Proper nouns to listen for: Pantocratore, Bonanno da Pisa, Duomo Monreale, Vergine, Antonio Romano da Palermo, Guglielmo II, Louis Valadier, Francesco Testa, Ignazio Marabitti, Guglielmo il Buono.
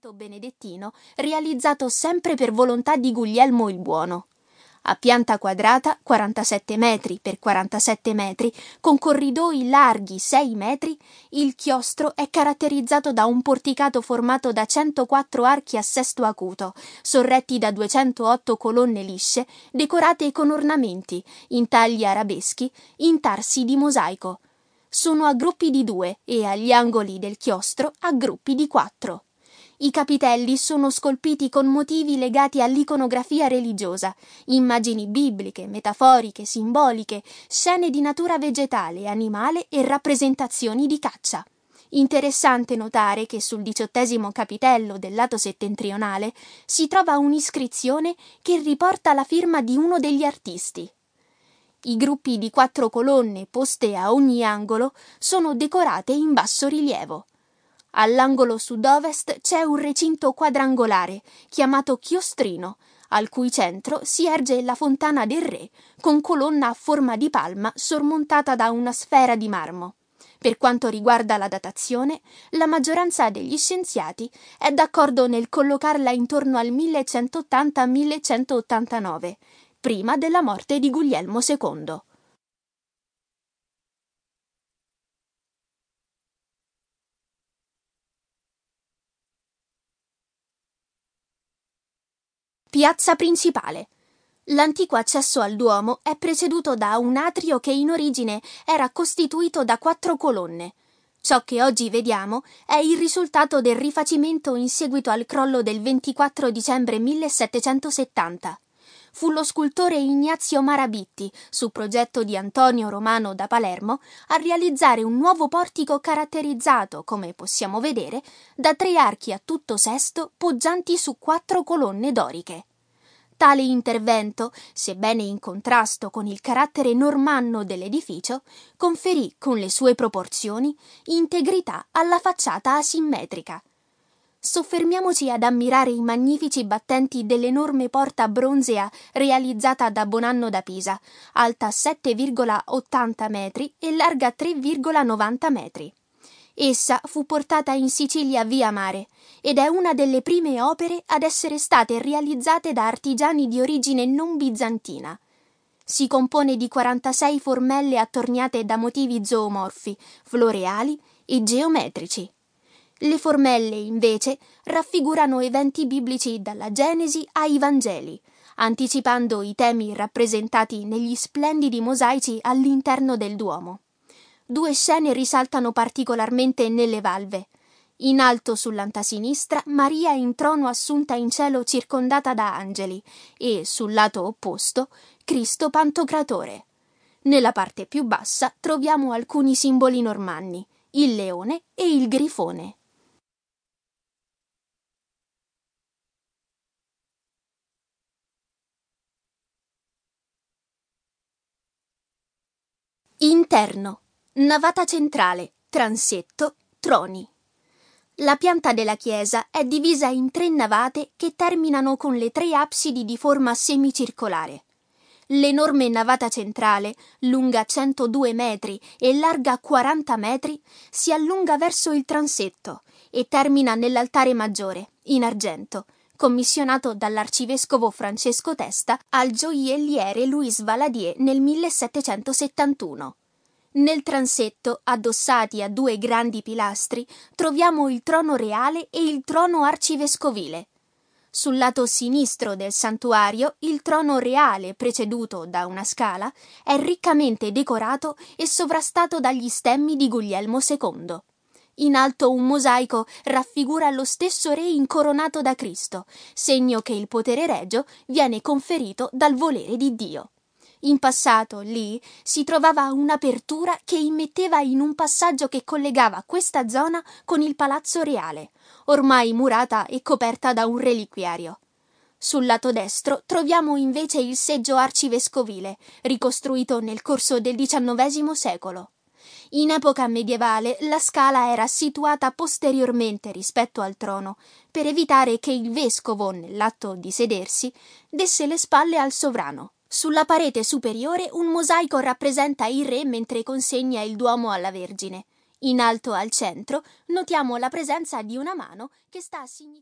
convento benedettino realizzato sempre per volontà di Guglielmo il Buono. A pianta quadrata 47 metri per 47 metri, con corridoi larghi 6 metri, il chiostro è caratterizzato da un porticato formato da 104 archi a sesto acuto, sorretti da 208 colonne lisce, decorate con ornamenti, intagli arabeschi, intarsi di mosaico. Sono a gruppi di 2 e agli angoli del chiostro a gruppi di 4. I capitelli sono scolpiti con motivi legati all'iconografia religiosa, immagini bibliche, metaforiche, simboliche, scene di natura vegetale, animale e rappresentazioni di caccia. Interessante notare che sul 18° capitello del lato settentrionale si trova un'iscrizione che riporta la firma di uno degli artisti. I gruppi di 4 colonne poste a ogni angolo sono decorate in bassorilievo. All'angolo sud-ovest c'è un recinto quadrangolare, chiamato chiostrino, al cui centro si erge la fontana del re, con colonna a forma di palma sormontata da una sfera di marmo. Per quanto riguarda la datazione, la maggioranza degli scienziati è d'accordo nel collocarla intorno al 1180-1189, prima della morte di Guglielmo II. Piazza principale. L'antico accesso al Duomo è preceduto da un atrio che in origine era costituito da 4 colonne. Ciò che oggi vediamo è il risultato del rifacimento in seguito al crollo del 24 dicembre 1770. Fu lo scultore Ignazio Marabitti, su progetto di Antonio Romano da Palermo, a realizzare un nuovo portico caratterizzato, come possiamo vedere, da 3 archi a tutto sesto poggianti su 4 colonne doriche. Tale intervento, sebbene in contrasto con il carattere normanno dell'edificio, conferì, con le sue proporzioni, integrità alla facciata asimmetrica. Soffermiamoci ad ammirare i magnifici battenti dell'enorme porta bronzea realizzata da Bonanno da Pisa, alta 7,80 metri e larga 3,90 metri. Essa fu portata in Sicilia via mare ed è una delle prime opere ad essere state realizzate da artigiani di origine non bizantina. Si compone di 46 formelle attorniate da motivi zoomorfi, floreali e geometrici. Le formelle, invece, raffigurano eventi biblici dalla Genesi ai Vangeli, anticipando i temi rappresentati negli splendidi mosaici all'interno del Duomo. 2 scene risaltano particolarmente nelle valve. In alto sull'anta sinistra Maria in trono assunta in cielo circondata da angeli e, sul lato opposto, Cristo Pantocratore. Nella parte più bassa troviamo alcuni simboli normanni, il leone e il grifone. Interno. Navata centrale, transetto, troni. La pianta della chiesa è divisa in 3 navate che terminano con le 3 absidi di forma semicircolare. L'enorme navata centrale, lunga 102 metri e larga 40 metri, si allunga verso il transetto e termina nell'altare maggiore, in argento, commissionato dall'arcivescovo Francesco Testa al gioielliere Louis Valadier nel 1771. Nel transetto, addossati a 2 grandi pilastri, troviamo il trono reale e il trono arcivescovile. Sul lato sinistro del santuario, il trono reale, preceduto da una scala, è riccamente decorato e sovrastato dagli stemmi di Guglielmo II. In alto un mosaico raffigura lo stesso re incoronato da Cristo, segno che il potere regio viene conferito dal volere di Dio. In passato, lì, si trovava un'apertura che immetteva in un passaggio che collegava questa zona con il palazzo reale, ormai murata e coperta da un reliquiario. Sul lato destro troviamo invece il seggio arcivescovile, ricostruito nel corso del XIX secolo. In epoca medievale la scala era situata posteriormente rispetto al trono, per evitare che il vescovo, nell'atto di sedersi, desse le spalle al sovrano. Sulla parete superiore un mosaico rappresenta il re mentre consegna il Duomo alla Vergine. In alto al centro notiamo la presenza di una mano che sta a significare